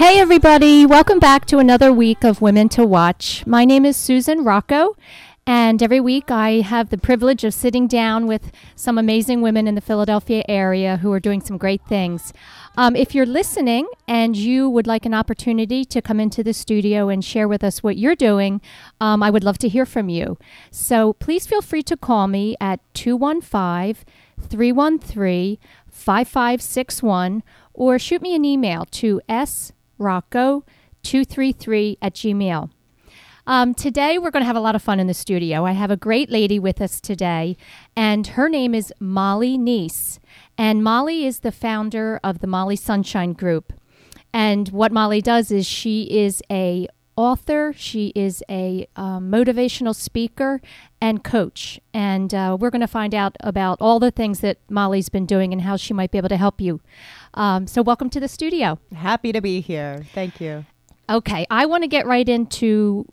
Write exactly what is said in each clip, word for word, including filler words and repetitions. Hey everybody, welcome back to another week of Women to Watch. My name is Susan Rocco, and every week I have the privilege of sitting down with some amazing women in the Philadelphia area who are doing some great things. Um, if you're listening and you would like an opportunity to come into the studio and share with us what you're doing, um, I would love to hear from you. So please feel free to call me at two one five, three one three, five five six one or shoot me an email to s Rocco two three three at Gmail. Um, today, we're going to have a lot of fun in the studio. I have a great lady with us today, and her name is Molly Nece. And Molly is the founder of the Molly Sunshine Group. And what Molly does is she is a author, she is a uh, motivational speaker and coach. And uh, we're going to find out about all the things that Molly's been doing and how she might be able to help you. Um, so welcome to the studio. Happy to be here. Thank you. Okay. I want to get right into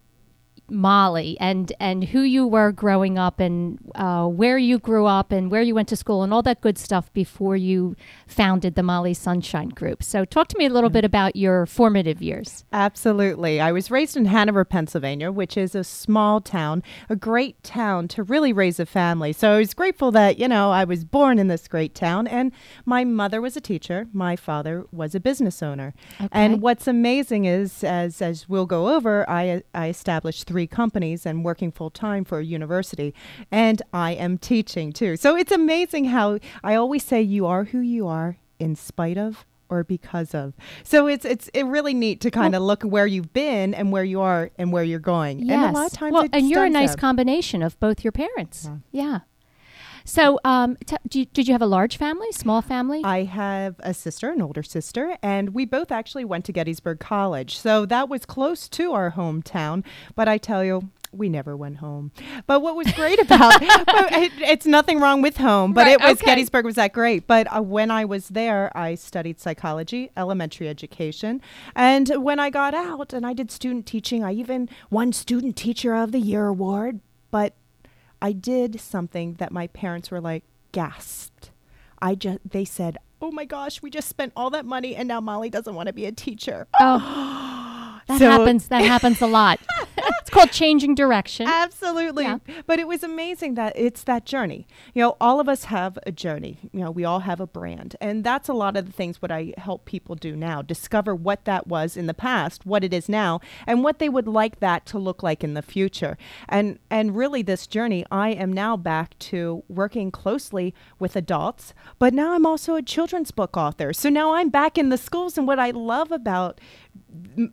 Molly and, and who you were growing up and uh, where you grew up and where you went to school and all that good stuff before you founded the Molly Sunshine Group. So talk to me a little bit about your formative years. Absolutely. I was raised in Hanover, Pennsylvania, which is a small town, a great town to really raise a family. So I was grateful that, you know, I was born in this great town, and my mother was a teacher. My father was a business owner. Okay. And what's amazing is, as as we'll go over, I, I established three companies and working full-time for a university, and I am teaching too. So it's amazing how I always say you are who you are in spite of or because of. So it's it's it really neat to kind of well, look where you've been and where you are and where you're going. Yes. And a lot of times well, it and you're a nice up. combination of both your parents. Yeah. yeah. So um, t- do you, did you have a large family, small family? I have a sister, an older sister, and we both actually went to Gettysburg College. So that was close to our hometown. But I tell you, we never went home. But what was great about it, it's nothing wrong with home, but right, it was okay. Gettysburg was that great. But uh, when I was there, I studied psychology, elementary education. And when I got out and I did student teaching, I even won Student Teacher of the Year award. But I did something that my parents were like gasped. I just they said, "Oh my gosh, we just spent all that money and now Molly doesn't want to be a teacher." Oh, that so happens. That happens a lot. It's called changing direction. Absolutely. Yeah. But it was amazing that it's that journey. You know, all of us have a journey. You know, we all have a brand. And that's a lot of the things what I help people do now, discover what that was in the past, what it is now, and what they would like that to look like in the future. And and really this journey, I am now back to working closely with adults, but now I'm also a children's book author. So now I'm back in the schools, and what I love about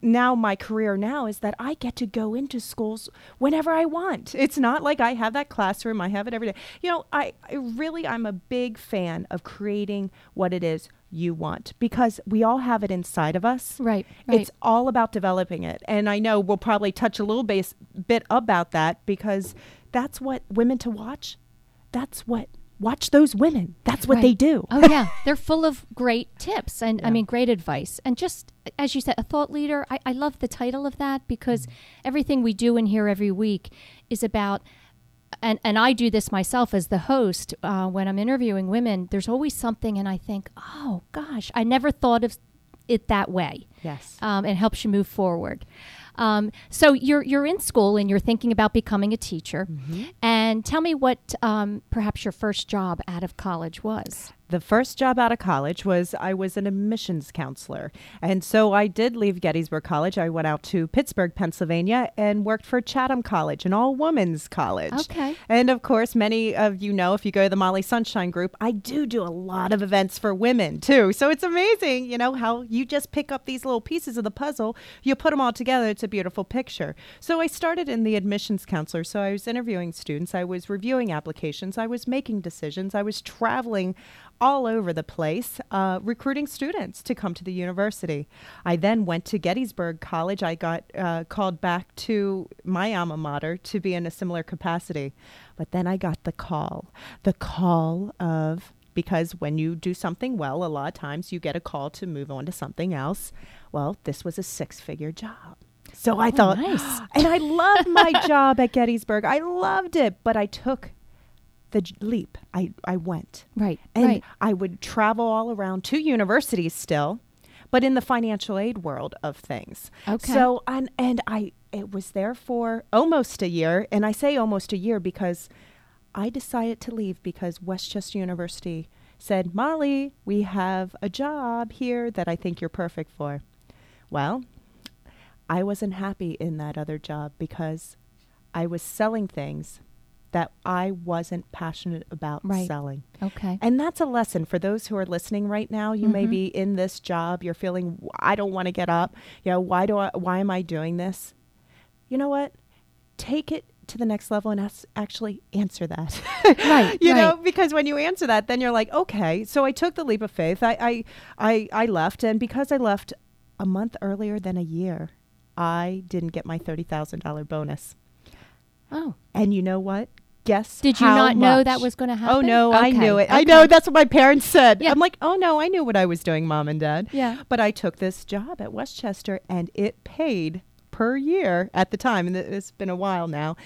now my career now is that I get to go into schools whenever I want. It's not like I have that classroom. I have it every day. You know, I, I really, I'm a big fan of creating what it is you want, because we all have it inside of us. Right, right. It's all about developing it. And I know we'll probably touch a little base, bit about that, because that's what Women to Watch. That's what Watch those women. That's what right. they do. Oh, yeah. They're full of great tips and, yeah. I mean, great advice. And just, as you said, a thought leader. I, I love the title of that, because mm-hmm. everything we do in here every week is about, and, and I do this myself as the host, uh, when I'm interviewing women, there's always something, and I think, oh, gosh, I never thought of it that way. Yes. Um, it helps you move forward. Um, so you're you're in school and you're thinking about becoming a teacher. Mm-hmm. And tell me what um, perhaps your first job out of college was. The first job out of college was I was an admissions counselor. And so I did leave Gettysburg College. I went out to Pittsburgh, Pennsylvania, and worked for Chatham College, an all-women's college. Okay. And, of course, many of you know, if you go to the Molly Sunshine Group, I do do a lot of events for women, too. So it's amazing, you know, how you just pick up these little pieces of the puzzle. You put them all together. It's a beautiful picture. So I started in the admissions counselor. So I was interviewing students. I was reviewing applications. I was making decisions. I was traveling all over the place, uh, recruiting students to come to the university. I then went to Gettysburg College. I got uh, called back to my alma mater to be in a similar capacity. But then I got the call, the call of, because when you do something well, a lot of times you get a call to move on to something else. Well, this was a six-figure job. So oh, I thought, nice. And I loved my job at Gettysburg. I loved it, but I took the leap. I, I went. Right. And right. I would travel all around to universities still, but in the financial aid world of things. Okay. So, and, and I, it was there for almost a year. And I say almost a year because I decided to leave because Westchester University said, Molly, we have a job here that I think you're perfect for. Well, I wasn't happy in that other job because I was selling things that I wasn't passionate about right. selling. Okay. And that's a lesson for those who are listening right now. You mm-hmm. may be in this job. You're feeling, I don't want to get up. You know, why do I, why am I doing this? You know what? Take it to the next level and ask, actually answer that. Right. You right. know, because when you answer that, then you're like, okay. So I took the leap of faith. I, I, I, I left. And because I left a month earlier than a year, I didn't get my thirty thousand dollars bonus. Oh. And you know what? Guess Did you how not much? Know that was going to happen? Oh, no, okay. I knew it. Okay. I know. That's what my parents said. Yeah. I'm like, oh, no, I knew what I was doing, Mom and Dad. Yeah. But I took this job at Westchester, and it paid per year at the time, and it's been a while now,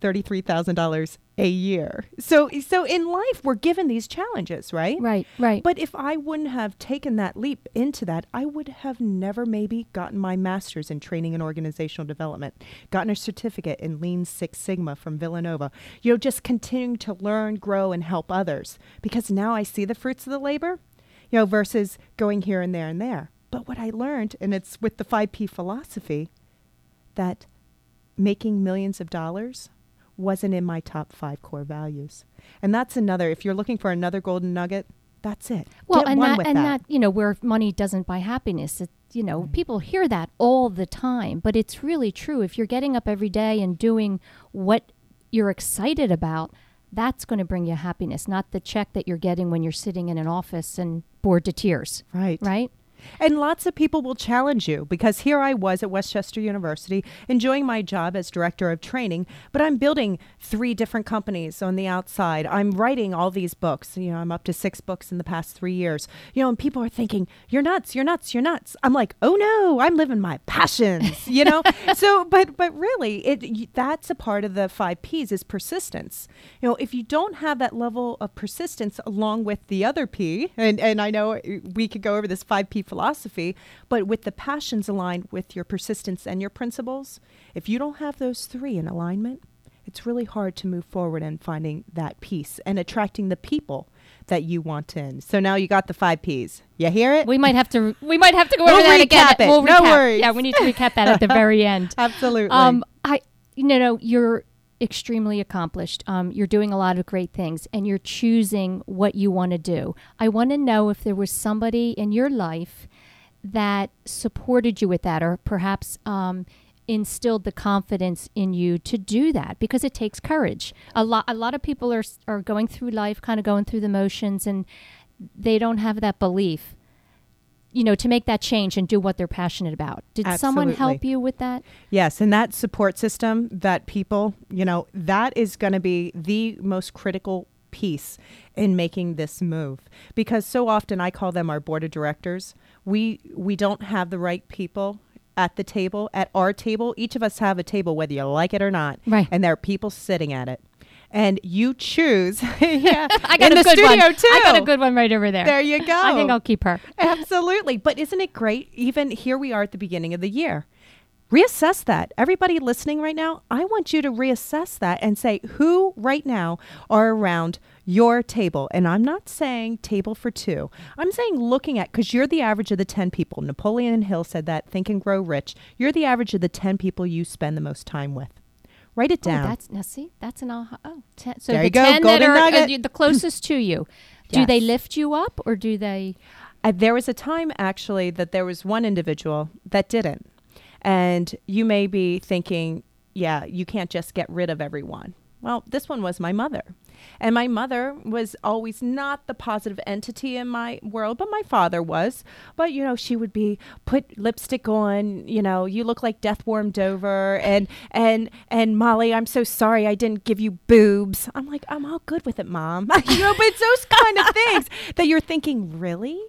thirty-three thousand dollars a year. So so in life, we're given these challenges, right? Right, right. But if I wouldn't have taken that leap into that, I would have never maybe gotten my master's in training and organizational development, gotten a certificate in Lean Six Sigma from Villanova, you know, just continuing to learn, grow, and help others. Because now I see the fruits of the labor, you know, versus going here and there and there. But what I learned, and it's with the five P philosophy, that making millions of dollars wasn't in my top five core values. And that's another, if you're looking for another golden nugget, that's it. Well, Get and, one that, with and that. that, you know, where money doesn't buy happiness, it, you know, mm-hmm. people hear that all the time, but it's really true. If you're getting up every day and doing what you're excited about, that's going to bring you happiness, not the check that you're getting when you're sitting in an office and bored to tears. Right. Right. And lots of people will challenge you because here I was at Westchester University enjoying my job as director of training, but I'm building three different companies on the outside. I'm writing all these books. You know, I'm up to six books in the past three years. You know, and people are thinking, you're nuts, you're nuts, you're nuts. I'm like, oh no, I'm living my passions, you know? so, but but really, it that's a part of the five Ps is persistence. You know, if you don't have that level of persistence along with the other P, and, and I know we could go over this five P philosophy, but with the passions aligned with your persistence and your principles, if you don't have those three in alignment, it's really hard to move forward and finding that peace and attracting the people that you want in. So now you got the five Ps. You hear it? We might have to we might have to go we'll over that again. It. We'll no recap. Worries. Yeah, we need to recap that at the very end. Absolutely. Um, I you know, no, you're extremely accomplished. Um, you're doing a lot of great things and you're choosing what you want to do. I want to know if there was somebody in your life that supported you with that or perhaps um, instilled the confidence in you to do that because it takes courage. A lot a lot of people are are going through life, kind of going through the motions, and they don't have that belief, you know, to make that change and do what they're passionate about. Did Absolutely. Someone help you with that? Yes. And that support system, that people, you know, that is going to be the most critical piece in making this move. Because so often I call them our board of directors. We, we don't have the right people at the table, at our table. Each of us have a table, whether you like it or not. Right. And there are people sitting at it. And you choose. yeah. I got in a good one. Too. I got a good one right over there. There you go. I think I'll keep her. Absolutely. But isn't it great? Even here we are at the beginning of the year. Reassess that. Everybody listening right now, I want you to reassess that and say who right now are around your table. And I'm not saying table for two. I'm saying looking at, because you're the average of the ten people. Napoleon Hill said that, Think and Grow Rich. You're the average of the ten people you spend the most time with. Write it down. Oh, that's, now see, that's an aha. Oh, ten, so there you the go. ten Golden that are nugget. Uh, the closest to you, do yes. they lift you up or do they? Uh, there was a time actually that there was one individual that didn't. And you may be thinking, yeah, you can't just get rid of everyone. Well, this one was my mother. And my mother was always not the positive entity in my world, but my father was. But, you know, she would be, put lipstick on, you know, you look like death warmed over. And, and, and Molly, I'm so sorry I didn't give you boobs. I'm like, I'm all good with it, Mom. you know, but it's those kind of things that you're thinking, really?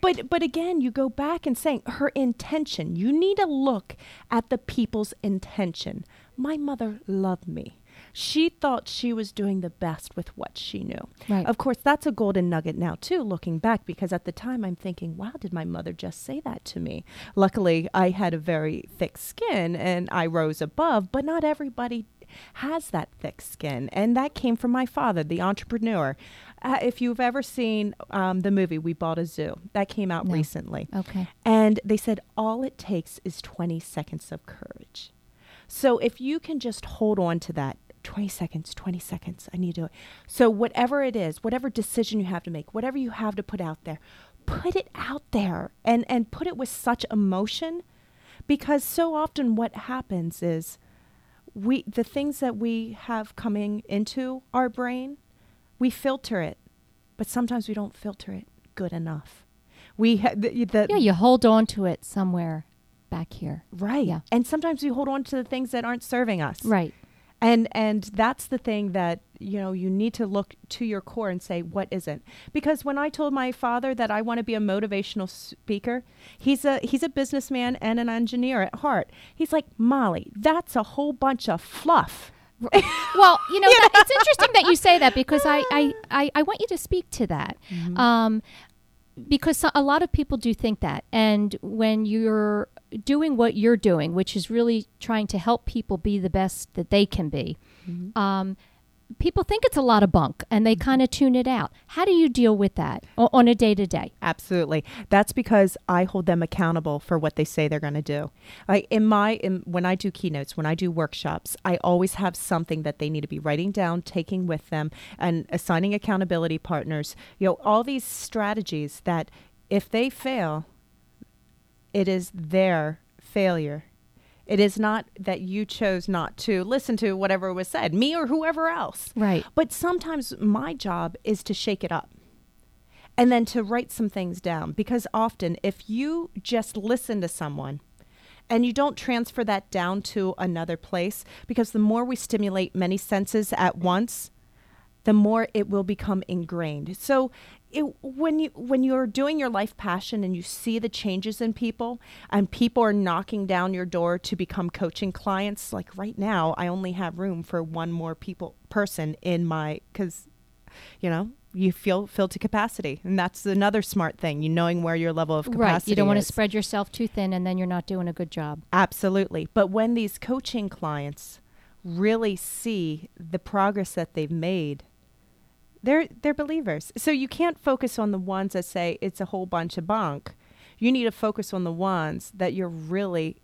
but, but again, you go back and saying her intention, you need to look at the people's intention. My mother loved me. She thought she was doing the best with what she knew. Right. Of course, that's a golden nugget now, too, looking back, because at the time I'm thinking, wow, did my mother just say that to me? Luckily, I had a very thick skin and I rose above, but not everybody has that thick skin. And that came from my father, the entrepreneur. Uh, if you've ever seen um, the movie We Bought a Zoo, that came out no. recently. Okay. And they said all it takes is twenty seconds of courage. So if you can just hold on to that, twenty seconds, twenty seconds, I need to do it. So whatever it is, whatever decision you have to make, whatever you have to put out there, put it out there and, and put it with such emotion, because so often what happens is we the things that we have coming into our brain, we filter it, but sometimes we don't filter it good enough. We ha- the, the Yeah, you hold on to it somewhere back here. Right. Yeah. And sometimes we hold on to the things that aren't serving us. Right. And and that's the thing that, you know, you need to look to your core and say, what isn't? Because when I told my father that I want to be a motivational speaker, he's a he's a businessman and an engineer at heart. He's like, Molly, that's a whole bunch of fluff. Well, you know, you that, know? It's interesting that you say that, because I, I, I, I want you to speak to that. Mm-hmm. Um, because a lot of people do think that. And when you're doing what you're doing, which is really trying to help people be the best that they can be, mm-hmm. um, people think it's a lot of bunk and they kind of tune it out. How do you deal with that o- on a day-to-day? Absolutely. That's because I hold them accountable for what they say they're going to do. I, in my, in, when I do keynotes, when I do workshops, I always have something that they need to be writing down, taking with them, and assigning accountability partners. You know, all these strategies that if they fail, it is their failure. It is not that you chose not to listen to whatever was said, me or whoever else. Right. But sometimes my job is to shake it up and then to write some things down. Because often if you just listen to someone and you don't transfer that down to another place, because the more we stimulate many senses at once, the more it will become ingrained. So it, when you when you're doing your life passion and you see the changes in people, and people are knocking down your door to become coaching clients, like right now, I only have room for one more people person in my, because, you know, you feel filled to capacity. And that's another smart thing, you knowing where your level of capacity is. Right, you don't want to spread yourself too thin and then you're not doing a good job. Absolutely. But when these coaching clients really see the progress that they've made, They're they're believers. So you can't focus on the ones that say it's a whole bunch of bunk. You need to focus on the ones that you're really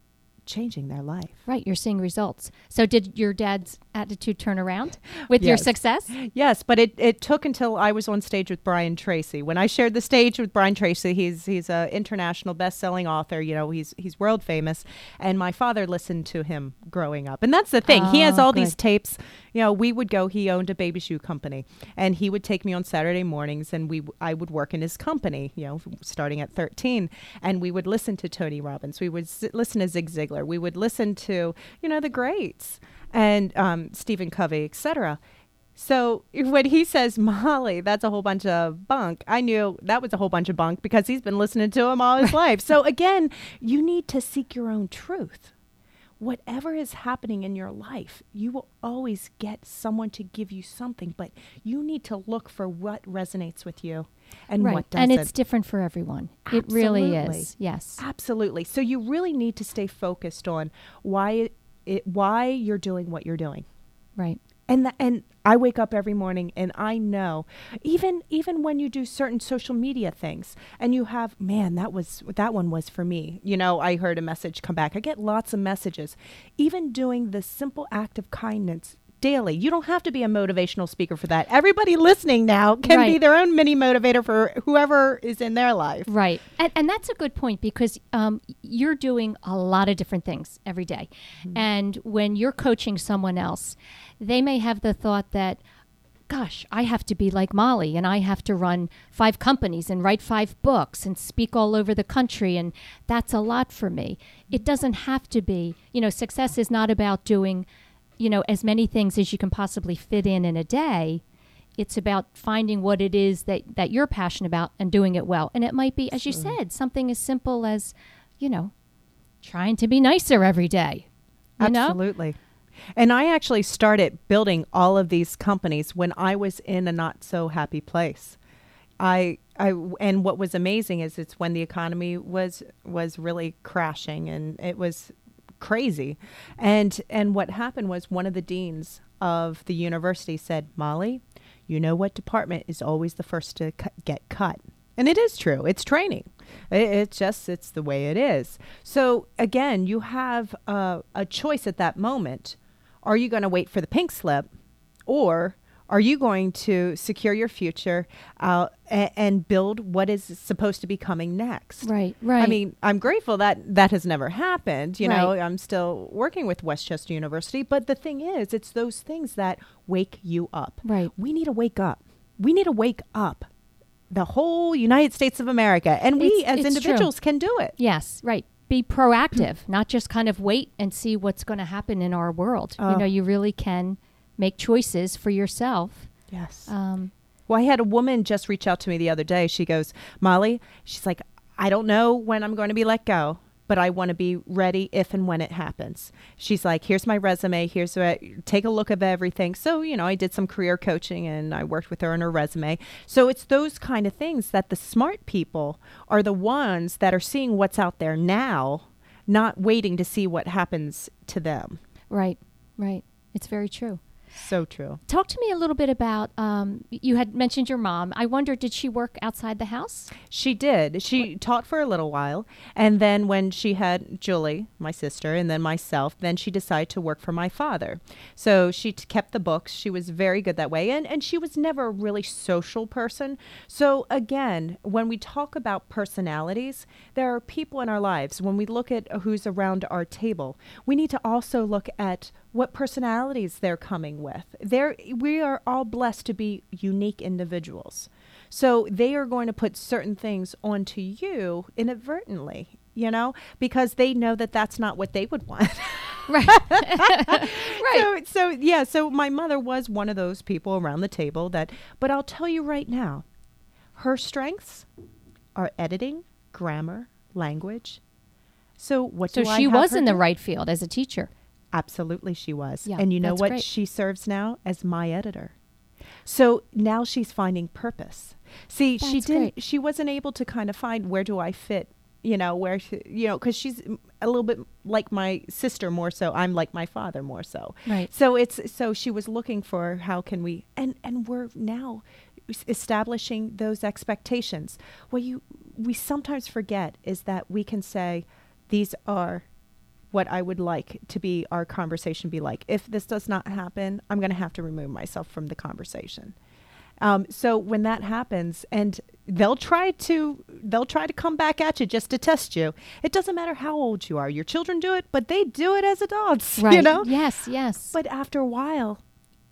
changing their life. Right. You're seeing results. So did your dad's attitude turn around with yes. your success? Yes. But it, it took until I was on stage with Brian Tracy. When I shared the stage with Brian Tracy, he's he's an international best-selling author. You know, he's he's world famous. And my father listened to him growing up. And that's the thing. Oh, he has all good. These tapes. You know, we would go, he owned a baby shoe company. And he would take me on Saturday mornings and we I would work in his company, you know, starting at thirteen. And we would listen to Tony Robbins. We would s- listen to Zig Ziglar. We would listen to, you know, the greats and um, Stephen Covey, et cetera. So when he says, Molly, that's a whole bunch of bunk, I knew that was a whole bunch of bunk because he's been listening to him all his life. So again, you need to seek your own truth. Whatever is happening in your life, you will always get someone to give you something, but you need to look for what resonates with you and right. what doesn't. And it's different for everyone. Absolutely. It really is. Yes. Absolutely. So you really need to stay focused on why it, it, why you're doing what you're doing. Right. And the, and I wake up every morning and I know, even even when you do certain social media things and you have, man, that was that one was for me. You know, I heard a message come back. I get lots of messages. Even doing the simple act of kindness daily. You don't have to be a motivational speaker for that. Everybody listening now can right. be their own mini motivator for whoever is in their life. Right. And, and that's a good point, because um, you're doing a lot of different things every day. Mm-hmm. And when you're coaching someone else, they may have the thought that, gosh, I have to be like Molly and I have to run five companies and write five books and speak all over the country. And that's a lot for me. It doesn't have to be, you know, success is not about doing you know, as many things as you can possibly fit in in a day. It's about finding what it is that, that you're passionate about and doing it well. And it might be, as sure. you said, something as simple as, you know, trying to be nicer every day. You Absolutely. Know? And I actually started building all of these companies when I was in a not so happy place. I, I, and what was amazing is it's when the economy was, was really crashing, and it was crazy. And, and what happened was one of the deans of the university said, Molly, you know what department is always the first to cu- get cut? And it is true. It's training. It, it just, it's the way it is. So again, you have uh, a choice at that moment. Are you going to wait for the pink slip, or are you going to secure your future uh, a- and build what is supposed to be coming next? Right, right. I mean, I'm grateful that that has never happened. You right. know, I'm still working with Westchester University. But the thing is, it's those things that wake you up. Right. We need to wake up. We need to wake up the whole United States of America. And we it's, as it's individuals true. Can do it. Yes, right. Be proactive, not just kind of wait and see what's going to happen in our world. Oh. You know, you really can make choices for yourself. Yes. Um, well, I had a woman just reach out to me the other day. She goes, Molly, she's like, I don't know when I'm going to be let go, but I want to be ready if and when it happens. She's like, here's my resume. Here's what, take a look of everything. So, you know, I did some career coaching and I worked with her on her resume. So it's those kind of things that the smart people are the ones that are seeing what's out there now, not waiting to see what happens to them. Right, right. It's very true. So true. Talk to me a little bit about, um, you had mentioned your mom. I wonder, did she work outside the house? She did. She what? taught for a little while. And then when she had Julie, my sister, and then myself, then she decided to work for my father. So she t- kept the books. She was very good that way. And, and she was never a really social person. So again, when we talk about personalities, there are people in our lives. When we look at who's around our table, we need to also look at what personalities they're coming with. They're, we are all blessed to be unique individuals. So they are going to put certain things onto you inadvertently, you know, because they know that that's not what they would want. Right. Right. So, so, yeah, so my mother was one of those people around the table that, but I'll tell you right now, her strengths are editing, grammar, language. So what do I have her do? So she was in the right field as a teacher. Absolutely, she was. Yeah, and you know what? Great. She serves now as my editor. So now she's finding purpose. See, that's she didn't. Great. She wasn't able to kind of find where do I fit, you know, where, she, you know, because she's a little bit like my sister more so. I'm like my father more so. Right. So it's so she was looking for how can we and, and we're now establishing those expectations. What you we sometimes forget is that we can say these are what I would like to be our conversation be like. If this does not happen, I'm going to have to remove myself from the conversation. Um, so when that happens, and they'll try to they'll try to come back at you just to test you. It doesn't matter how old you are. Your children do it, but they do it as adults. Right. You know? Yes, yes. But after a while,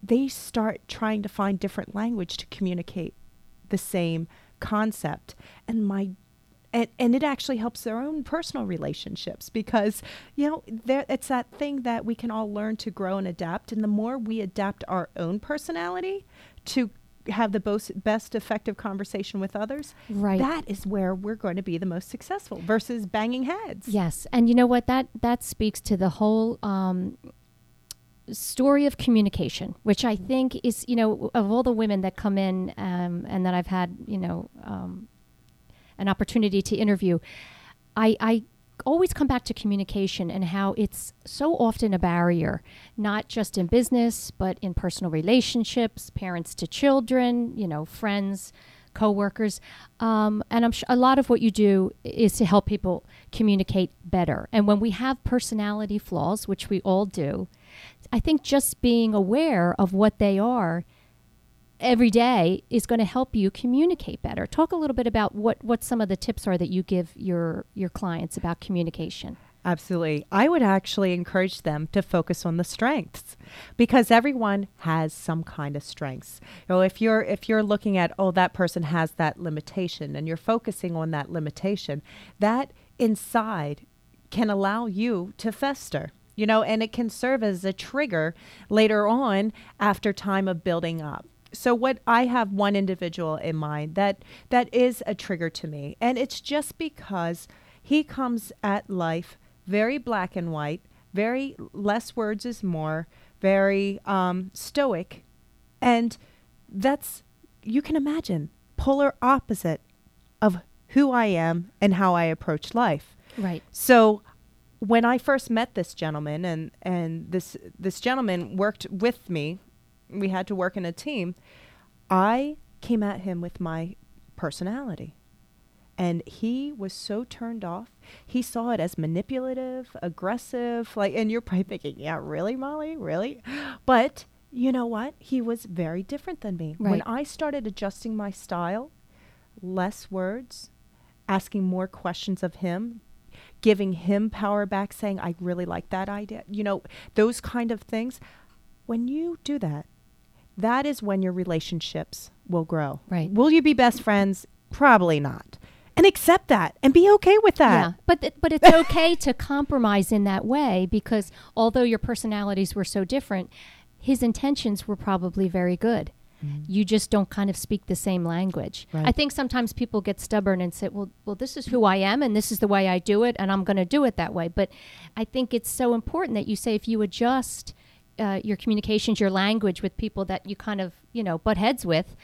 they start trying to find different language to communicate the same concept. And my And, and it actually helps their own personal relationships because, you know, there, it's that thing that we can all learn to grow and adapt. And the more we adapt our own personality to have the bos- best effective conversation with others, right. That is where we're going to be the most successful versus banging heads. Yes. And you know what? That, that speaks to the whole um, story of communication, which I think is, you know, of all the women that come in um, and that I've had, you know, um, an opportunity to interview, I, I always come back to communication and how it's so often a barrier, not just in business, but in personal relationships, parents to children, you know, friends, coworkers. Um, and I'm sure a lot of what you do is to help people communicate better. And when we have personality flaws, which we all do, I think just being aware of what they are every day is going to help you communicate better. Talk a little bit about what, what some of the tips are that you give your, your clients about communication. Absolutely. I would actually encourage them to focus on the strengths because everyone has some kind of strengths. You know, if you're if you're looking at, oh, that person has that limitation and you're focusing on that limitation, that inside can allow you to fester. You know, and it can serve as a trigger later on after time of building up. So what I have one individual in mind that that is a trigger to me. And it's just because he comes at life very black and white, very less words is more, very um, stoic. And that's, you can imagine, polar opposite of who I am and how I approach life. Right. So when I first met this gentleman, and, and this this gentleman worked with me, we had to work in a team, I came at him with my personality. And he was so turned off. He saw it as manipulative, aggressive, like, and you're probably thinking, yeah, really, Molly? Really? But you know what? He was very different than me. Right. When I started adjusting my style, less words, asking more questions of him, giving him power back, saying, I really like that idea. You know, those kind of things. When you do that, that is when your relationships will grow. Right. Will you be best friends? Probably not. And accept that and be okay with that. Yeah, but th- but it's okay to compromise in that way, because although your personalities were so different, his intentions were probably very good. Mm. You just don't kind of speak the same language. Right. I think sometimes people get stubborn and say, well, well, this is who I am and this is the way I do it and I'm going to do it that way. But I think it's so important that you say, if you adjust uh, your communications, your language with people that you kind of, you know, butt heads with,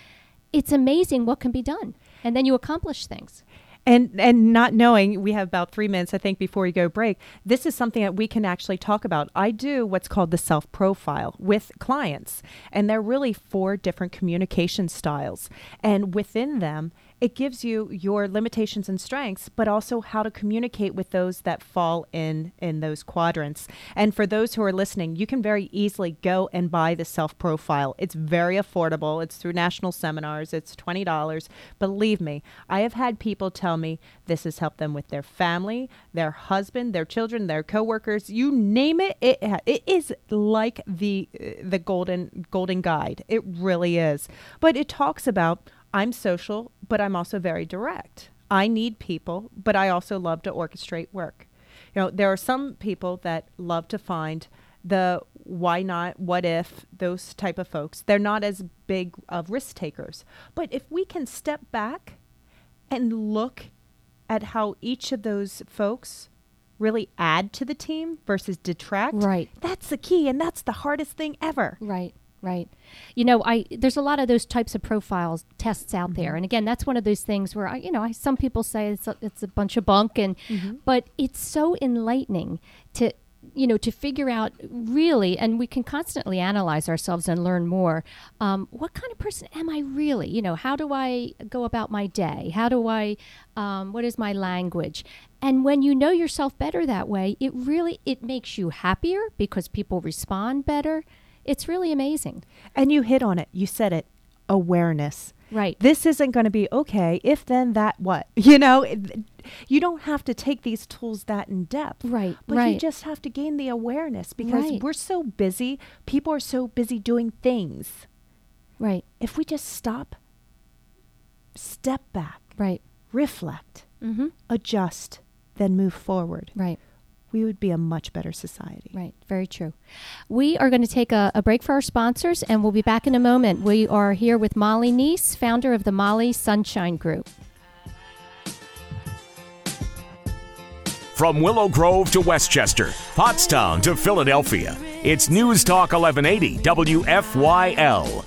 it's amazing what can be done. And then you accomplish things. And and not knowing, we have about three minutes, I think, before we go break. This is something that we can actually talk about. I do what's called the self-profile with clients. And they're really four different communication styles. And within them, it gives you your limitations and strengths, but also how to communicate with those that fall in, in those quadrants. And for those who are listening, you can very easily go and buy the self-profile. It's very affordable. It's through national seminars. It's twenty dollars. Believe me, I have had people tell me this has helped them with their family, their husband, their children, their coworkers. You name it. It, it is like the the golden golden guide. It really is. But it talks about, I'm social, but I'm also very direct. I need people, but I also love to orchestrate work. You know, there are some people that love to find the why not, what if, those type of folks. They're not as big of risk takers. But if we can step back and look at how each of those folks really add to the team versus detract, right, that's the key, and that's the hardest thing ever. Right. Right. You know, I there's a lot of those types of profiles tests out mm-hmm. there. And again, that's one of those things where, I, you know, I, some people say it's a, it's a bunch of bunk. and mm-hmm. But it's so enlightening to, you know, to figure out really, and we can constantly analyze ourselves and learn more. Um, what kind of person am I really? You know, how do I go about my day? How do I, um, what is my language? And when you know yourself better that way, it really, it makes you happier because people respond better. It's really amazing. And you hit on it. You said it. Awareness. Right. This isn't going to be, okay, if then that what? You know, it, you don't have to take these tools that in depth. Right. But right. you just have to gain the awareness, because right. we're so busy. People are so busy doing things. Right. If we just stop, step back. Right. Reflect. Mm-hmm. Adjust. Then move forward. Right. We would be a much better society. Right. Very true. We are going to take a, a break for our sponsors, and we'll be back in a moment. We are here with Molly Nece, founder of the Molly Sunshine Group. From Willow Grove to Westchester, Pottstown to Philadelphia, it's News Talk eleven eighty W F Y L.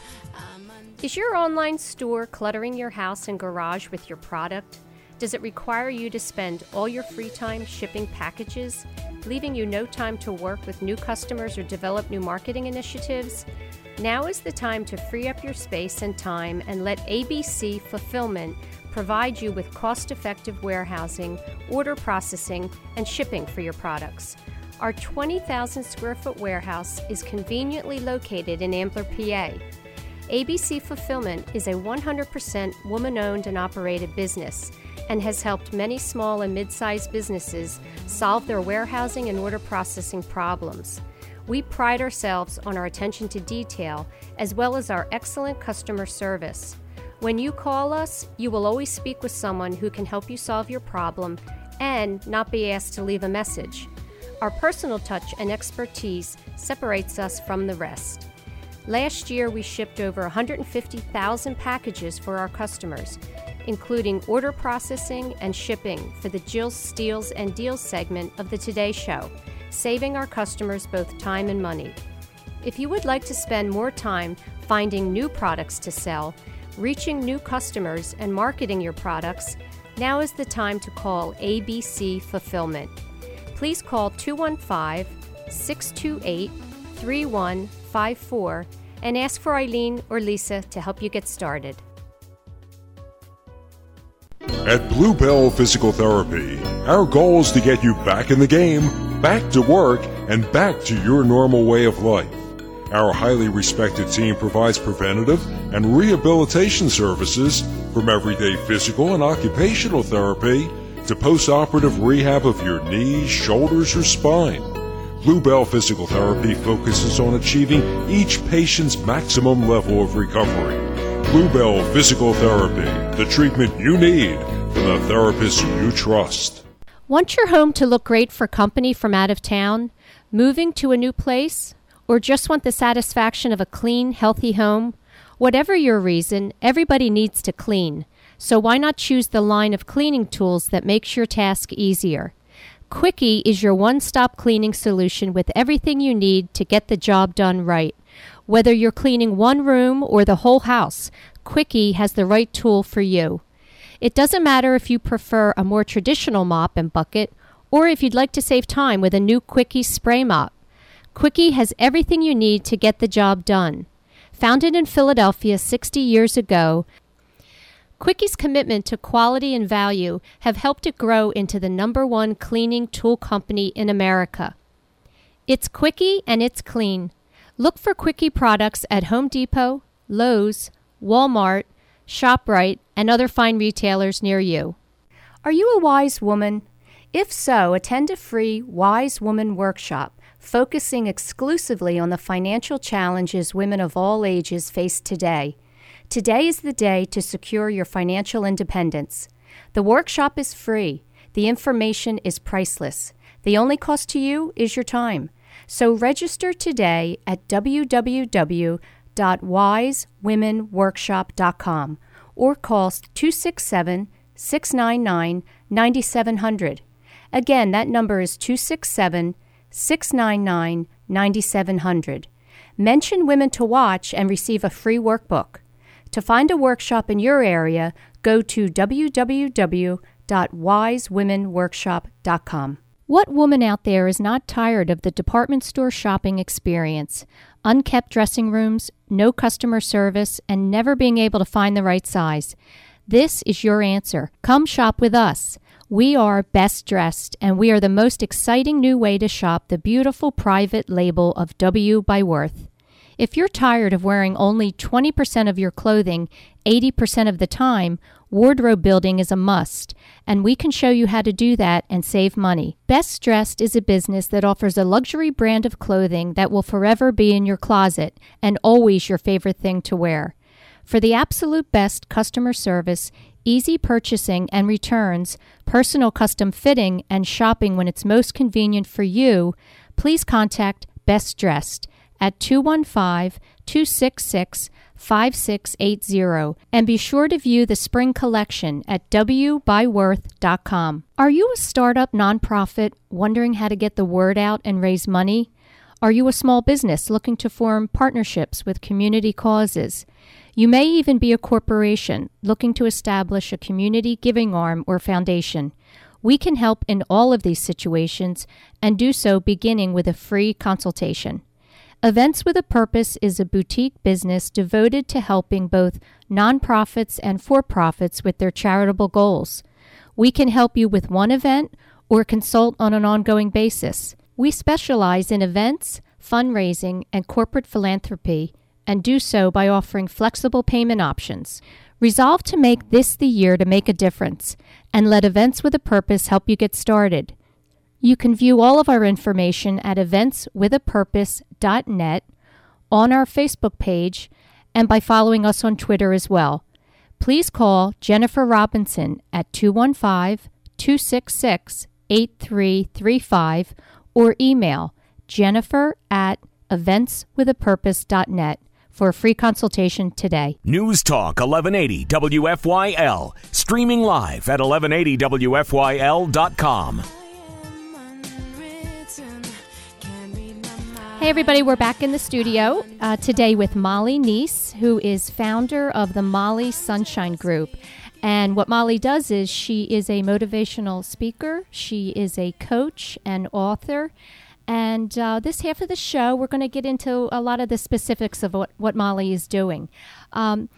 Is your online store cluttering your house and garage with your product? Does it require you to spend all your free time shipping packages, leaving you no time to work with new customers or develop new marketing initiatives? Now is the time to free up your space and time and let A B C Fulfillment provide you with cost-effective warehousing, order processing, and shipping for your products. Our twenty thousand square foot warehouse is conveniently located in Ambler, P A. A B C Fulfillment is a one hundred percent woman-owned and operated business, and has helped many small and mid-sized businesses solve their warehousing and order processing problems. We pride ourselves on our attention to detail, as well as our excellent customer service. When you call us, you will always speak with someone who can help you solve your problem and not be asked to leave a message. Our personal touch and expertise separates us from the rest. Last year, we shipped over one hundred fifty thousand packages for our customers, including order processing and shipping for the Jill Steals and Deals segment of the Today Show, saving our customers both time and money. If you would like to spend more time finding new products to sell, reaching new customers, and marketing your products, now is the time to call A B C Fulfillment. Please call two one five, six two eight, three one five four and ask for Eileen or Lisa to help you get started. At Bluebell Physical Therapy, our goal is to get you back in the game, back to work, and back to your normal way of life. Our highly respected team provides preventative and rehabilitation services, from everyday physical and occupational therapy to post-operative rehab of your knees, shoulders, or spine. Bluebell Physical Therapy focuses on achieving each patient's maximum level of recovery. Bluebell Physical Therapy, the treatment you need for the therapist you trust. Want your home to look great for company from out of town? Moving to a new place? Or just want the satisfaction of a clean, healthy home? Whatever your reason, everybody needs to clean. So why not choose the line of cleaning tools that makes your task easier? Quickie is your one-stop cleaning solution with everything you need to get the job done right. Whether you're cleaning one room or the whole house, Quickie has the right tool for you. It doesn't matter if you prefer a more traditional mop and bucket, or if you'd like to save time with a new Quickie spray mop. Quickie has everything you need to get the job done. Founded in Philadelphia sixty years ago, Quickie's commitment to quality and value have helped it grow into the number one cleaning tool company in America. It's Quickie and it's clean. Look for Quickie products at Home Depot, Lowe's, Walmart, ShopRite, and other fine retailers near you. Are you a wise woman? If so, attend a free Wise Woman Workshop focusing exclusively on the financial challenges women of all ages face today. Today is the day to secure your financial independence. The workshop is free. The information is priceless. The only cost to you is your time. So register today at w w w dot wise women workshop dot com or call two six seven, six nine nine, nine seven zero zero. Again, that number is two six seven, six nine nine, nine seven zero zero. Mention Women to Watch and receive a free workbook. To find a workshop in your area, go to w w w dot wise women workshop dot com. What woman out there is not tired of the department store shopping experience? Unkept dressing rooms, no customer service, and never being able to find the right size. This is your answer. Come shop with us. We are Best Dressed, and we are the most exciting new way to shop the beautiful private label of W by Worth. If you're tired of wearing only twenty percent of your clothing eighty percent of the time, wardrobe building is a must, and we can show you how to do that and save money. Best Dressed is a business that offers a luxury brand of clothing that will forever be in your closet and always your favorite thing to wear. For the absolute best customer service, easy purchasing and returns, personal custom fitting, and shopping when it's most convenient for you, please contact Best Dressed at two one five, two six six, five six eight zero and be sure to view the spring collection at w by worth dot com. Are you a startup nonprofit wondering how to get the word out and raise money? Are you a small business looking to form partnerships with community causes? You may even be a corporation looking to establish a community giving arm or foundation. We can help in all of these situations and do so beginning with a free consultation. Events with a Purpose is a boutique business devoted to helping both nonprofits and for-profits with their charitable goals. We can help you with one event or consult on an ongoing basis. We specialize in events, fundraising, and corporate philanthropy, and do so by offering flexible payment options. Resolve to make this the year to make a difference, and let Events with a Purpose help you get started. You can view all of our information at events with a purpose dot net, on our Facebook page, and by following us on Twitter as well. Please call Jennifer Robinson at two one five, two six six, eight three three five or email jennifer at events with a purpose dot net for a free consultation today. News Talk eleven eighty W F Y L, streaming live at eleven eighty W F Y L dot com. Hey everybody, we're back in the studio uh, today with Molly Nece, who is founder of the Molly Sunshine Group. And what Molly does is she is a motivational speaker, she is a coach and author. And uh, this half of the show, we're going to get into a lot of the specifics of what, what Molly is doing. Um,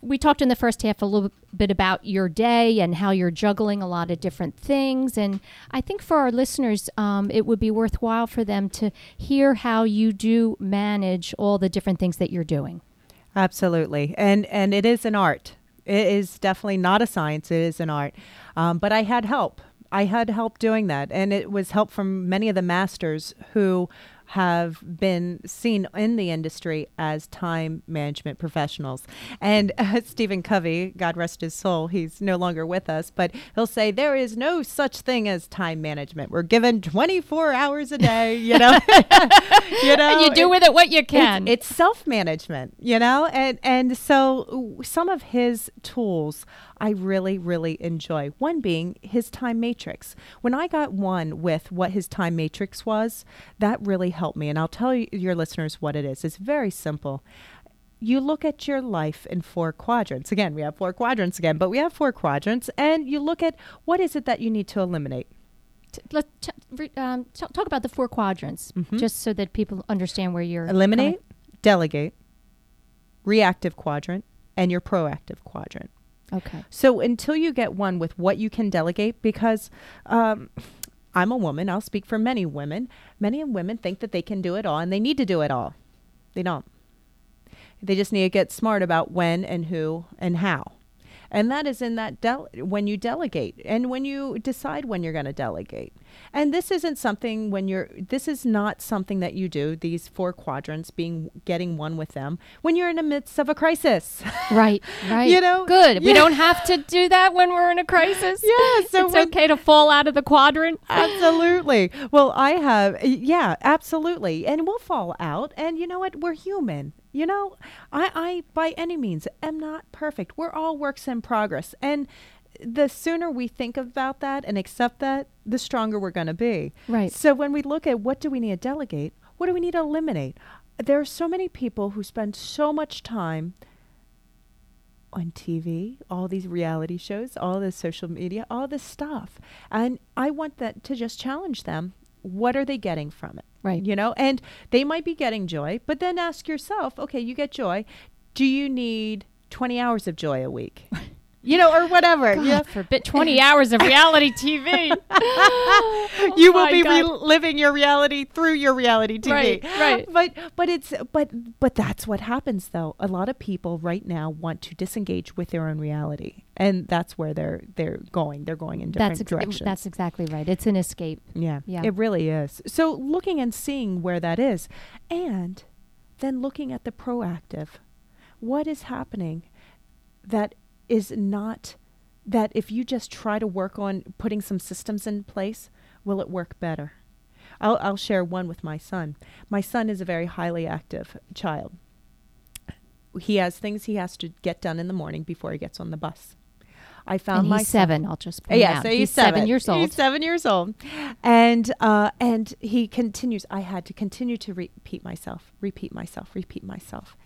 we talked in the first half a little bit about your day and how you're juggling a lot of different things. And I think for our listeners, um, it would be worthwhile for them to hear how you do manage all the different things that you're doing. Absolutely. And, and it is an art. It is definitely not a science. It is an art. Um, but I had help. I had help doing that, and it was help from many of the masters who have been seen in the industry as time management professionals. And uh, Stephen Covey, God rest his soul, he's no longer with us, but he'll say, there is no such thing as time management. We're given twenty-four hours a day, you know. you know, and you do it, with it what you can. It's, it's self-management, you know, and, and so some of his tools I really, really enjoy. One being his time matrix. When I got one with what his time matrix was, that really helped me. And I'll tell you, your listeners what it is. It's very simple. You look at your life in four quadrants. Again, we have four quadrants again, but we have four quadrants. And you look at what is it that you need to eliminate. Let's t- um, t- talk about the four quadrants, mm-hmm. just so that people understand where you're eliminate, coming. Delegate, reactive quadrant, and your proactive quadrant. Okay. So until you get one with what you can delegate, because um, I'm a woman, I'll speak for many women. Many women think that they can do it all and they need to do it all. They don't. They just need to get smart about when and who and how. And that is in that del- when you delegate and when you decide when you're going to delegate. And this isn't something when you're, this is not something that you do, these four quadrants being, getting one with them when you're in the midst of a crisis. Right, right. You know? Good. Yeah. We don't have to do that when we're in a crisis. Yeah. So it's when, okay to fall out of the quadrant. Absolutely. Well, I have, yeah, absolutely. And we'll fall out. And you know what? We're human. You know, I, I, by any means, am not perfect. We're all works in progress. And the sooner we think about that and accept that, the stronger we're going to be. Right. So when we look at what do we need to delegate, what do we need to eliminate? There are so many people who spend so much time on T V, all these reality shows, all this social media, all this stuff. And I want that to just challenge them. What are they getting from it? Right. You know, and they might be getting joy, but then ask yourself, okay, you get joy. Do you need twenty hours of joy a week? You know, or whatever. God, yeah. Forbid twenty hours of reality T V. Oh, you will be reliving your reality through your reality T V. Right, right. But but it's but but that's what happens though. A lot of people right now want to disengage with their own reality. And that's where they're they're going. They're going in different that's ex- directions. That's exactly right. It's an escape. Yeah. Yeah. It really is. So looking and seeing where that is, and then looking at the proactive. What is happening that is not that if you just try to work on putting some systems in place, will it work better? I'll, I'll share one with my son. My son is a very highly active child. He has things he has to get done in the morning before he gets on the bus. I found and my he's seven. Son. I'll just point yeah, out. So he's, he's seven. seven years old. He's seven years old, and uh, and he continues. I had to continue to re- repeat myself, repeat myself, repeat myself.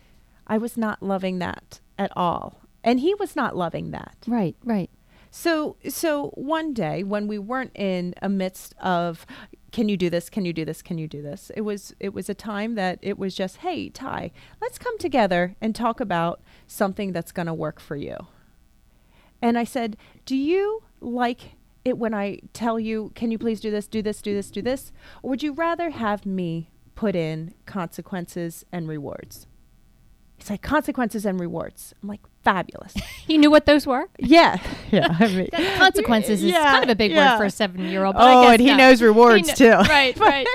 I was not loving that at all. And he was not loving that. Right, right. So so one day when we weren't in a midst of, can you do this, can you do this, can you do this? It was it was a time that it was just, hey, Ty, let's come together and talk about something that's going to work for you. And I said, do you like it when I tell you, can you please do this, do this, do this, do this? Or would you rather have me put in consequences and rewards? It's like consequences and rewards. I'm like, fabulous. You knew what those were? Yeah. Yeah. I mean, consequences yeah, is kind of a big yeah. word for a seven-year-old. But oh, I guess and he no. knows rewards he kn- too. Right, right.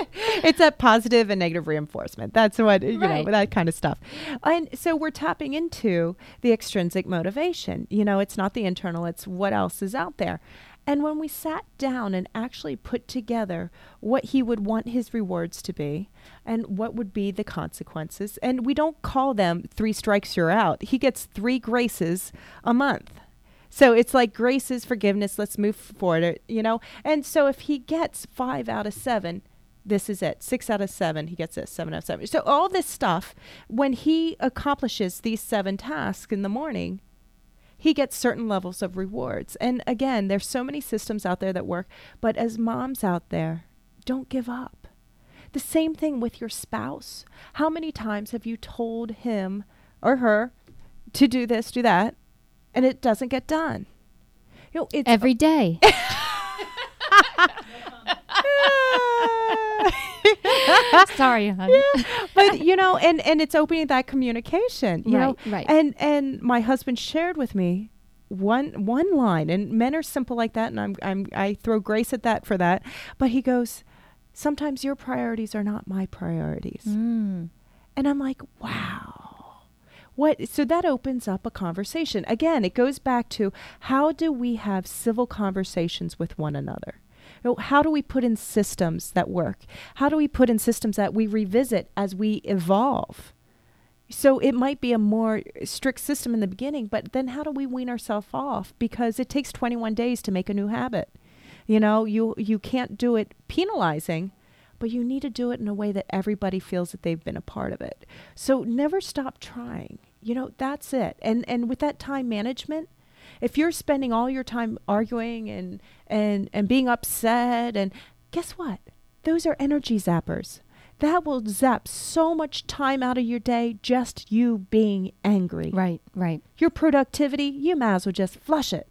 It's that positive and negative reinforcement. That's what, you right. know, that kind of stuff. And so we're tapping into the extrinsic motivation. You know, it's not the internal, it's what else is out there. And when we sat down and actually put together what he would want his rewards to be and what would be the consequences, and we don't call them three strikes, you're out. He gets three graces a month. So it's like graces, forgiveness, let's move forward, you know. And so if he gets five out of seven, This is it. Six out of seven. He gets this. Seven out of seven. So all this stuff, when he accomplishes these seven tasks in the morning, he gets certain levels of rewards. And again, there's so many systems out there that work. But as moms out there, don't give up. The same thing with your spouse. How many times have you told him or her to do this, do that, and it doesn't get done? You know, it's every day. Sorry, honey. Yeah. But, you know, and, and it's opening that communication, you right, know. Right. And and my husband shared with me one one line, and men are simple like that, and I'm I'm I throw grace at that for that. But he goes, "Sometimes your priorities are not my priorities." Mm. And I'm like, wow. What? So that opens up a conversation. Again, it goes back to how do we have civil conversations with one another? How do we put in systems that work? How do we put in systems that we revisit as we evolve? So it might be a more strict system in the beginning, but then how do we wean ourselves off? Because it takes twenty-one days to make a new habit. You know, you, you can't do it penalizing, but you need to do it in a way that everybody feels that they've been a part of it. So never stop trying. You know, that's it. And and with that time management, if you're spending all your time arguing and, and, and being upset, and guess what? Those are energy zappers. That will zap so much time out of your day, just you being angry. Right, right. Your productivity, you might as well just flush it.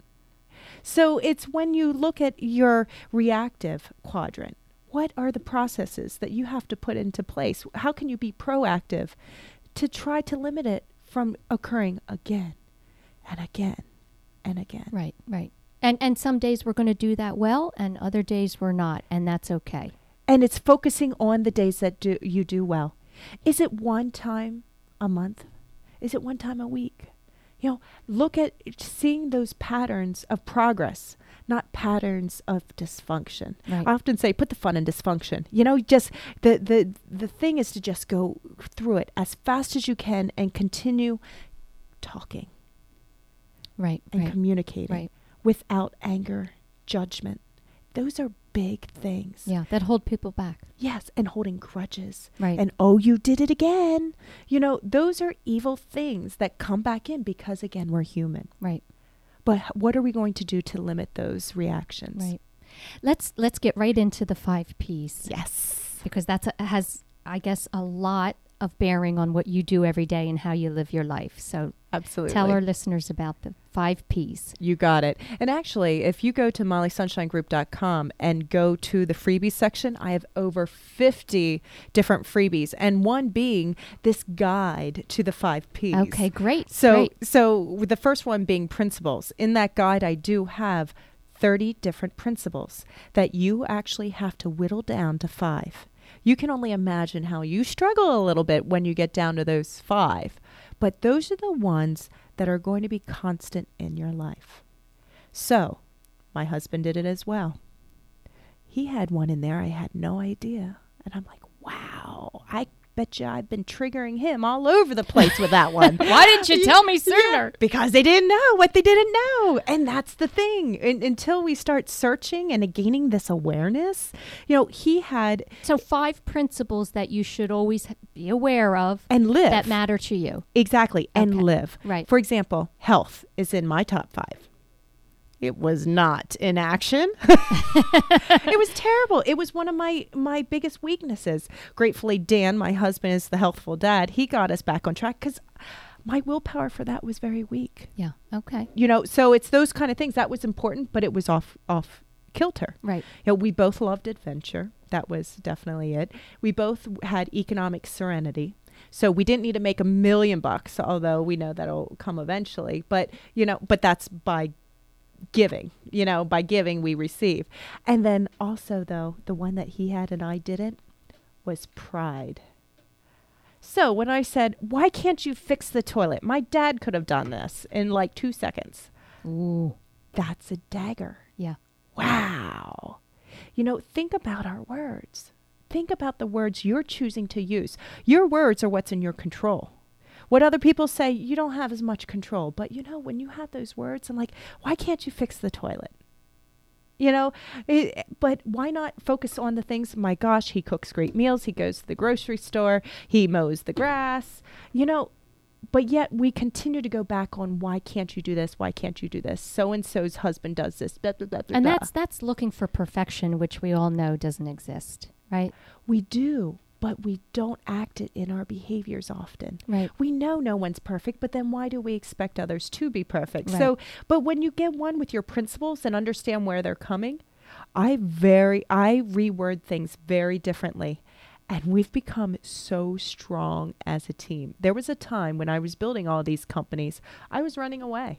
So it's when you look at your reactive quadrant, what are the processes that you have to put into place? How can you be proactive to try to limit it from occurring again and again? And again. Right, right. And and some days we're going to do that well, and other days we're not, and that's okay. And it's focusing on the days that do you do well. Is it one time a month? Is it one time a week? You know, look at seeing those patterns of progress, not patterns of dysfunction. Right. I often say, put the fun in dysfunction. You know, just the, the, the thing is to just go through it as fast as you can and continue talking. Right, and right, communicating right. without anger, judgment. Those are big things. Yeah, that hold people back. Yes, and holding grudges. Right. And, oh, you did it again. You know, those are evil things that come back in because, again, we're human. Right. But what are we going to do to limit those reactions? Right. Let's let's get right into the five Ps. Yes. Because that has, I guess, a lot of bearing on what you do every day and how you live your life. So absolutely, tell our listeners about the five Ps. You got it. And actually, if you go to molly sunshine group dot com and go to the freebie section, I have over fifty different freebies, and one being this guide to the five Ps. Okay, great. So, great. So with the first one being principles. In that guide, I do have thirty different principles that you actually have to whittle down to five. You can only imagine how you struggle a little bit when you get down to those five. But those are the ones that are going to be constant in your life. So my husband did it as well. He had one in there. I had no idea. And I'm like, wow, I betcha I've been triggering him all over the place with that one. Why didn't you tell me sooner? Yeah, because they didn't know what they didn't know. And that's the thing. And, until we start searching and gaining this awareness, you know, he had... So five principles that you should always be aware of. And live. That matter to you. Exactly. And okay. live. Right. For example, health is in my top five. It was not in action. It was terrible. It was one of my, my biggest weaknesses. Gratefully, Dan, my husband, is the healthful dad. He got us back on track because my willpower for that was very weak. Yeah. Okay. You know, so it's those kind of things. That was important, but it was off off kilter. Right. You know, we both loved adventure. That was definitely it. We both had economic serenity. So we didn't need to make a million bucks, although we know that'll come eventually. But, you know, but that's by giving, you know, by giving we receive. And then also, though, the one that he had and I didn't was pride. So when I said, why can't you fix the toilet? My dad could have done this in like two seconds. Ooh, that's a dagger. Yeah. Wow. You know, think about our words. Think about the words you're choosing to use. Your words are what's in your control. What other people say, you don't have as much control. But, you know, when you have those words, I'm like, why can't you fix the toilet? you know, it, but why not focus on the things? My gosh, he cooks great meals. He goes to the grocery store. He mows the grass, you know, but yet we continue to go back on, why can't you do this? Why can't you do this? So-and-so's husband does this. Blah, blah, blah, blah, and that's, that's looking for perfection, which we all know doesn't exist, right? We do. But we don't act it in our behaviors often. Right. We know no one's perfect, but then why do we expect others to be perfect? Right. So, but when you get one with your principles and understand where they're coming, I very, I reword things very differently. And we've become so strong as a team. There was a time when I was building all these companies, I was running away.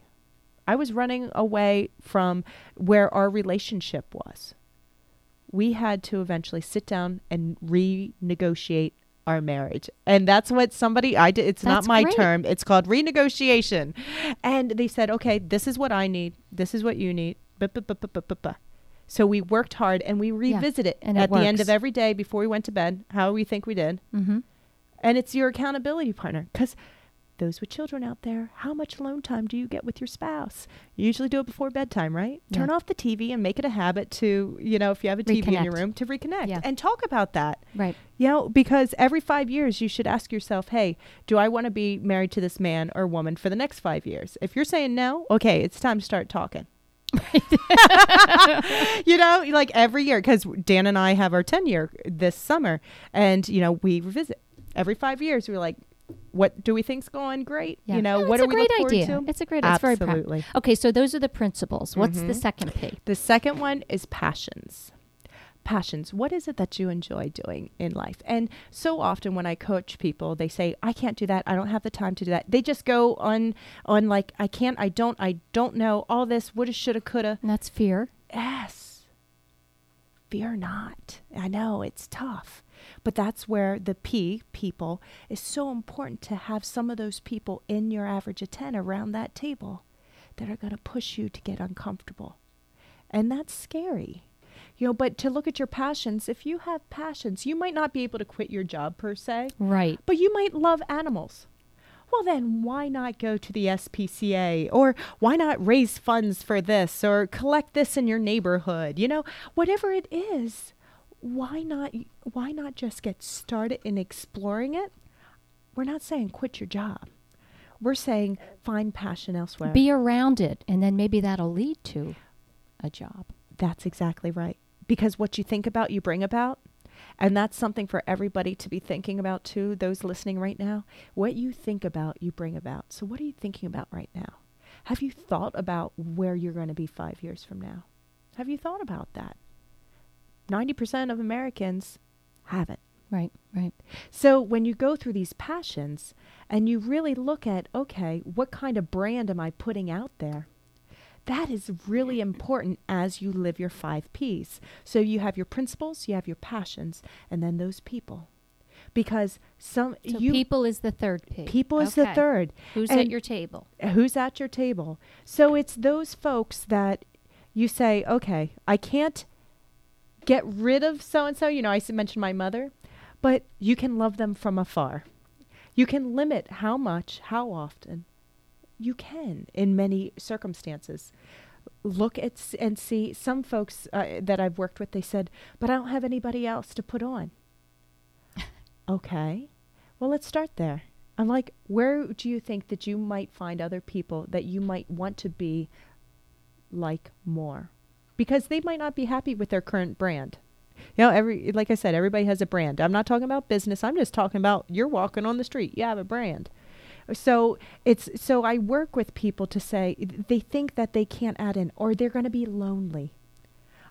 I was running away from where our relationship was. We had to eventually sit down and renegotiate our marriage. And that's what somebody, I did. It's that's not my great. term. It's called renegotiation. And they said, okay, this is what I need. This is what you need. So we worked hard and we revisit yeah, it. And at it the end of every day before we went to bed, how we think we did. Mm-hmm. And it's your accountability partner. Because those with children out there, how much alone time do you get with your spouse? You usually do it before bedtime, right? Yeah. Turn off the T V and make it a habit to, you know, if you have a T V reconnect. In your room, to reconnect yeah. and talk about that. Right. You know, because every five years you should ask yourself, hey, do I want to be married to this man or woman for the next five years? If you're saying no, okay, it's time to start talking. You know, like every year, because Dan and I have our ten year this summer, and, you know, we revisit every five years. We're like, what do we think's going great? Yeah. You know, no, what are we looking forward idea. to? It's a great idea. It's a great idea. Absolutely. Very okay, so those are the principles. What's mm-hmm. the second P? The second one is passions. Passions. What is it that you enjoy doing in life? And so often when I coach people, they say, I can't do that. I don't have the time to do that. They just go on, on like, I can't, I don't, I don't know, all this, woulda, shoulda, coulda. And that's fear. Yes. Fear not. I know, it's tough. But that's where the P, people, is so important to have some of those people in your average of ten around that table that are going to push you to get uncomfortable. And that's scary. You know, but to look at your passions, if you have passions, you might not be able to quit your job per se. Right. But you might love animals. Well, then why not go to the S P C A, or why not raise funds for this, or collect this in your neighborhood? You know, whatever it is. Why not why not just get started in exploring it? We're not saying quit your job. We're saying find passion elsewhere. Be around it, and then maybe that'll lead to a job. That's exactly right. Because what you think about, you bring about. And that's something for everybody to be thinking about too, those listening right now. What you think about, you bring about. So what are you thinking about right now? Have you thought about where you're going to be five years from now? Have you thought about that? ninety percent of Americans haven't. Right, right. So when you go through these passions and you really look at, okay, what kind of brand am I putting out there? That is really important as you live your five Ps. So you have your principles, you have your passions, and then those people. Because some... So you, people is the third P. People okay. is the third. Who's and at your table? Who's at your table. So it's those folks that you say, okay, I can't get rid of so-and-so. You know, I mentioned my mother, but you can love them from afar. You can limit how much, how often. You can, in many circumstances. Look at s- and see some folks uh, that I've worked with, they said, but I don't have anybody else to put on. Okay. Well, let's start there. I'm like, where do you think that you might find other people that you might want to be like more? Because they might not be happy with their current brand. You know, every like I said, everybody has a brand. I'm not talking about business. I'm just talking about you're walking on the street. You have a brand. So it's so I work with people to say they think that they can't add in or they're going to be lonely.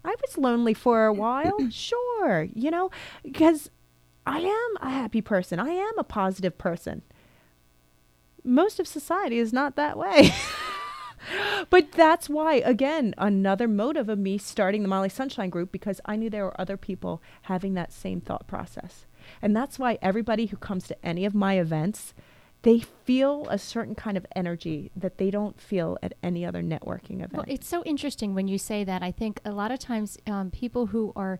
I was lonely for a while. Sure. You know, because I am a happy person. I am a positive person. Most of society is not that way. But that's why, again, another motive of me starting the Molly Sunshine Group, because I knew there were other people having that same thought process. And that's why everybody who comes to any of my events, they feel a certain kind of energy that they don't feel at any other networking event. Well, it's so interesting when you say that. I think a lot of times um, people who are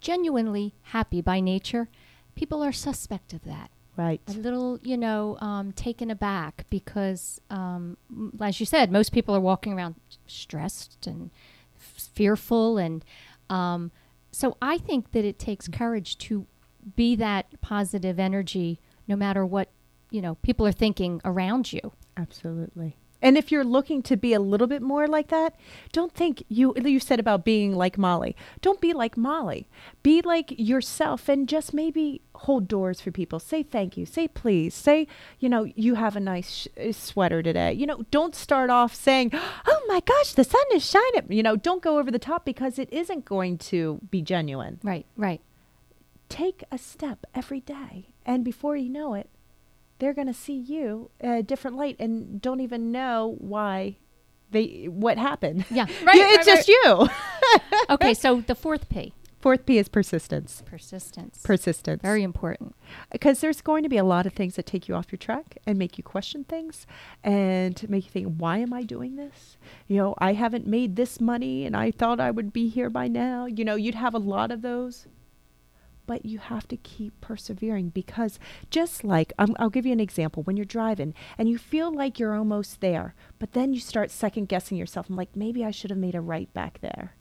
genuinely happy by nature, people are suspect of that. Right. A little, you know, um, taken aback because, um, m- as you said, most people are walking around stressed and f- fearful. And um, so I think that it takes courage to be that positive energy, no matter what, you know, people are thinking around you. Absolutely. And if you're looking to be a little bit more like that, don't think you, you said about being like Molly. Don't be like Molly. Be like yourself, and just maybe hold doors for people. Say thank you. Say please. Say, you know, you have a nice sh- sweater today. You know, don't start off saying, oh my gosh, the sun is shining. You know, don't go over the top, because it isn't going to be genuine. Right, right. Take a step every day, and before you know it, they're going to see you a different light and don't even know why they, what happened. Yeah. Right. Yeah, it's right, just right. you. Okay. So the fourth P. Fourth P is persistence. Persistence. Persistence. Very important. Because there's going to be a lot of things that take you off your track and make you question things and make you think, why am I doing this? You know, I haven't made this money and I thought I would be here by now. You know, you'd have a lot of those. But you have to keep persevering, because just like, um, I'll give you an example. When you're driving and you feel like you're almost there, but then you start second guessing yourself. I'm like, maybe I should have made a right back there.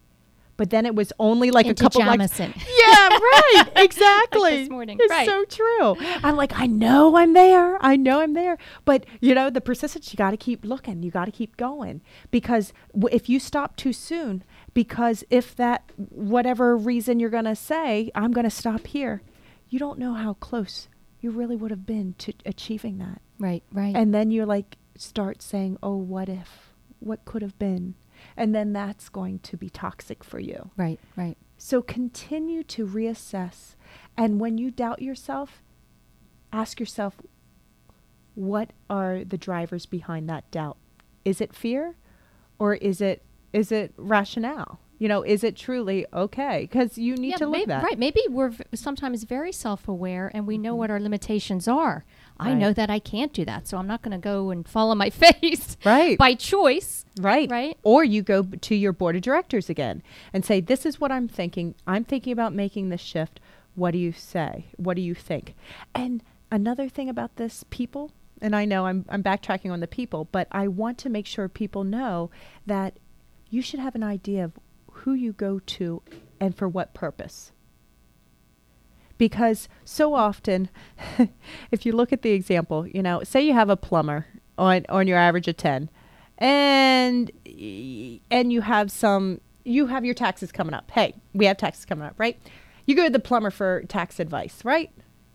But then it was only like Into a couple Jamison. Like, yeah, right. Exactly. Like this morning. It's right. So true. I'm like, I know I'm there. I know I'm there. But you know, the persistence, you got to keep looking. You got to keep going, because w- if you stop too soon, because if that, whatever reason you're going to say, I'm going to stop here, you don't know how close you really would have been to achieving that. Right. Right. And then you're like, start saying, oh, what if, what could have been? And then that's going to be toxic for you. Right, right. So continue to reassess. And when you doubt yourself, ask yourself, what are the drivers behind that doubt? Is it fear, or is it is it rationale? You know, is it truly okay? Because you need yeah, to live that. Right. Maybe we're v- sometimes very self-aware, and we know mm-hmm. what our limitations are. Right. I know that I can't do that, so I'm not going to go and fall on my face right. by choice. Right. Right. Or you go b- to your board of directors again and say, this is what I'm thinking. I'm thinking about making this shift. What do you say? What do you think? And another thing about this, people, and I know I'm, I'm backtracking on the people, but I want to make sure people know that you should have an idea of who you go to and for what purpose. Because so often, if you look at the example, you know, say you have a plumber on, on your average of ten, and and you have some, you have your taxes coming up. Hey, we have taxes coming up, right? You go to the plumber for tax advice, right?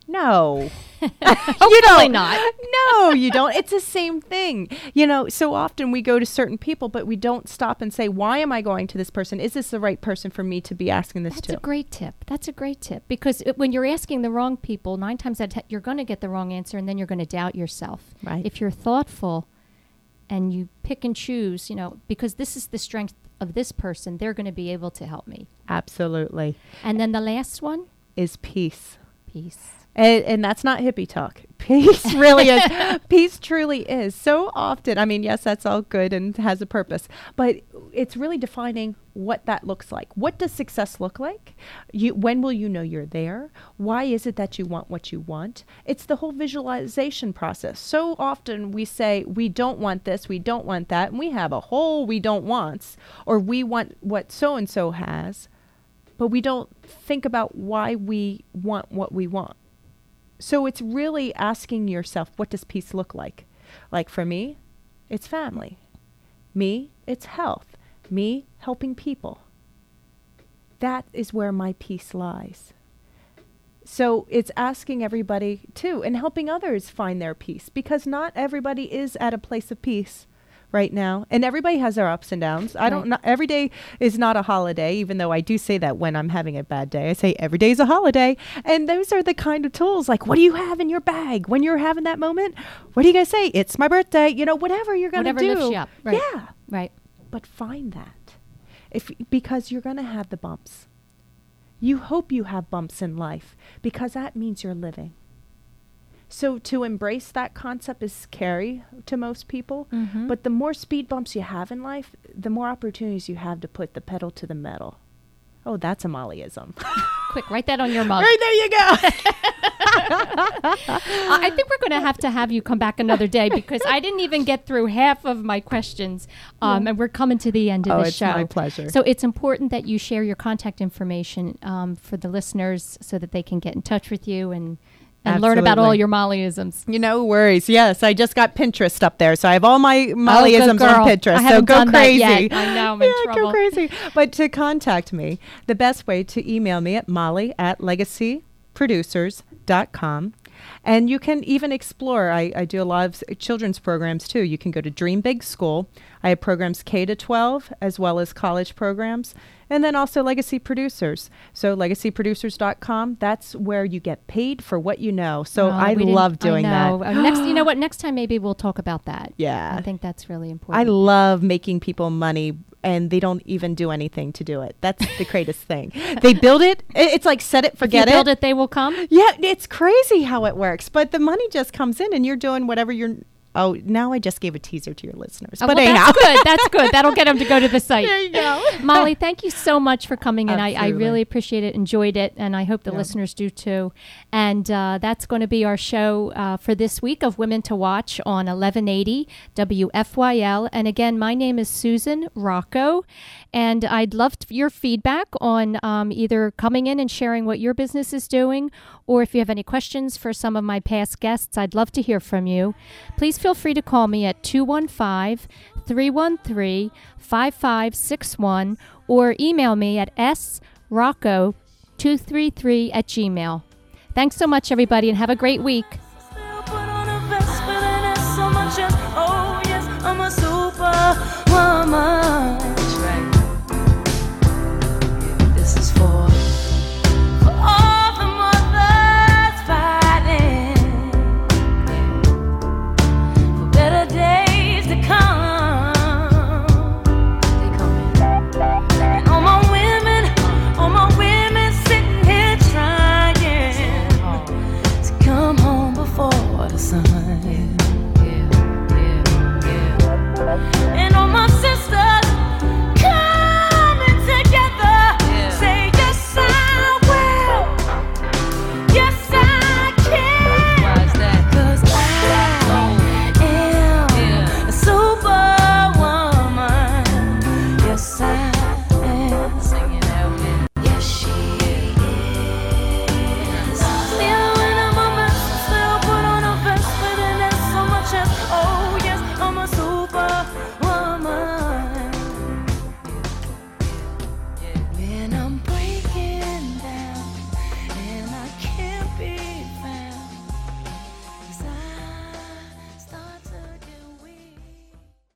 No. Hopefully you don't. Not. No, you don't. It's the same thing. You know, so often we go to certain people, but we don't stop and say, why am I going to this person? Is this the right person for me to be asking this That's to? That's a great tip. That's a great tip. Because it, when you're asking the wrong people, nine times out of ten, you're going to get the wrong answer, and then you're going to doubt yourself. Right. If you're thoughtful and you pick and choose, you know, because this is the strength of this person, they're going to be able to help me. Absolutely. And then the last one? Is peace. Peace. And, and that's not hippie talk. Peace really is. Peace truly is. So often, I mean, yes, that's all good and has a purpose, but it's really defining what that looks like. What does success look like? You, when will you know you're there? Why is it that you want what you want? It's the whole visualization process. So often we say, we don't want this, we don't want that, and we have a whole we don't wants, or we want what so-and-so has, but we don't think about why we want what we want. So it's really asking yourself, what does peace look like? Like for me, it's family. Me, it's health. Me, helping people. That is where my peace lies. So it's asking everybody too, and helping others find their peace, because not everybody is at a place of peace right now. And everybody has their ups and downs. I right. don't know. Every day is not a holiday, even though I do say that when I'm having a bad day. I say every day is a holiday. And those are the kind of tools like, what do you have in your bag when you're having that moment? What are you going to say? It's my birthday. You know, whatever you're going to do. Whatever lifts you up. Right. Yeah. Right. But find that. if Because you're going to have the bumps. You hope you have bumps in life, because that means you're living. So to embrace that concept is scary to most people, mm-hmm. but the more speed bumps you have in life, the more opportunities you have to put the pedal to the metal. Oh, that's a Mollyism. Quick, write that on your mug. Right, there you go. I think we're going to have to have you come back another day because I didn't even get through half of my questions, um, yeah. and we're coming to the end of oh, the show. Oh, it's my pleasure. So it's important that you share your contact information um, for the listeners so that they can get in touch with you and And Absolutely. Learn about all your Mollyisms. You know, worries. Yes, I just got Pinterest up there, so I have all my Mollyisms oh, on Pinterest. I so go done crazy. That yet. I know, I'm in yeah, trouble. Go crazy. But to contact me, the best way to email me at molly at legacy producers dot com. And you can even explore. I, I do a lot of children's programs, too. You can go to Dream Big School. I have programs K to twelve as well as college programs. And then also Legacy Producers. So legacy producers dot com, that's where you get paid for what you know. So no, I love doing I know. that. Next, you know what? Next time maybe we'll talk about that. Yeah. I think that's really important. I love making people money and they don't even do anything to do it. That's the greatest thing. They build it. It's like set it, forget it. If you build it, they will come. Yeah. It's crazy how it works. But the money just comes in and you're doing whatever you're... Oh, now I just gave a teaser to your listeners. Oh, but well, anyhow. That's good. That's good. That'll get them to go to the site. There you go. Molly, thank you so much for coming in. I, I really appreciate it. Enjoyed it. And I hope the yeah. listeners do too. And uh, that's going to be our show uh, for this week of Women to Watch on eleven eighty W F Y L. And again, my name is Susan Rocco. And I'd love t- your feedback on um, either coming in and sharing what your business is doing, or if you have any questions for some of my past guests, I'd love to hear from you. Please feel free to call me at two one five, three one three, five five six one or email me at s rocco two three three at gmail. Thanks so much, everybody, and have a great week.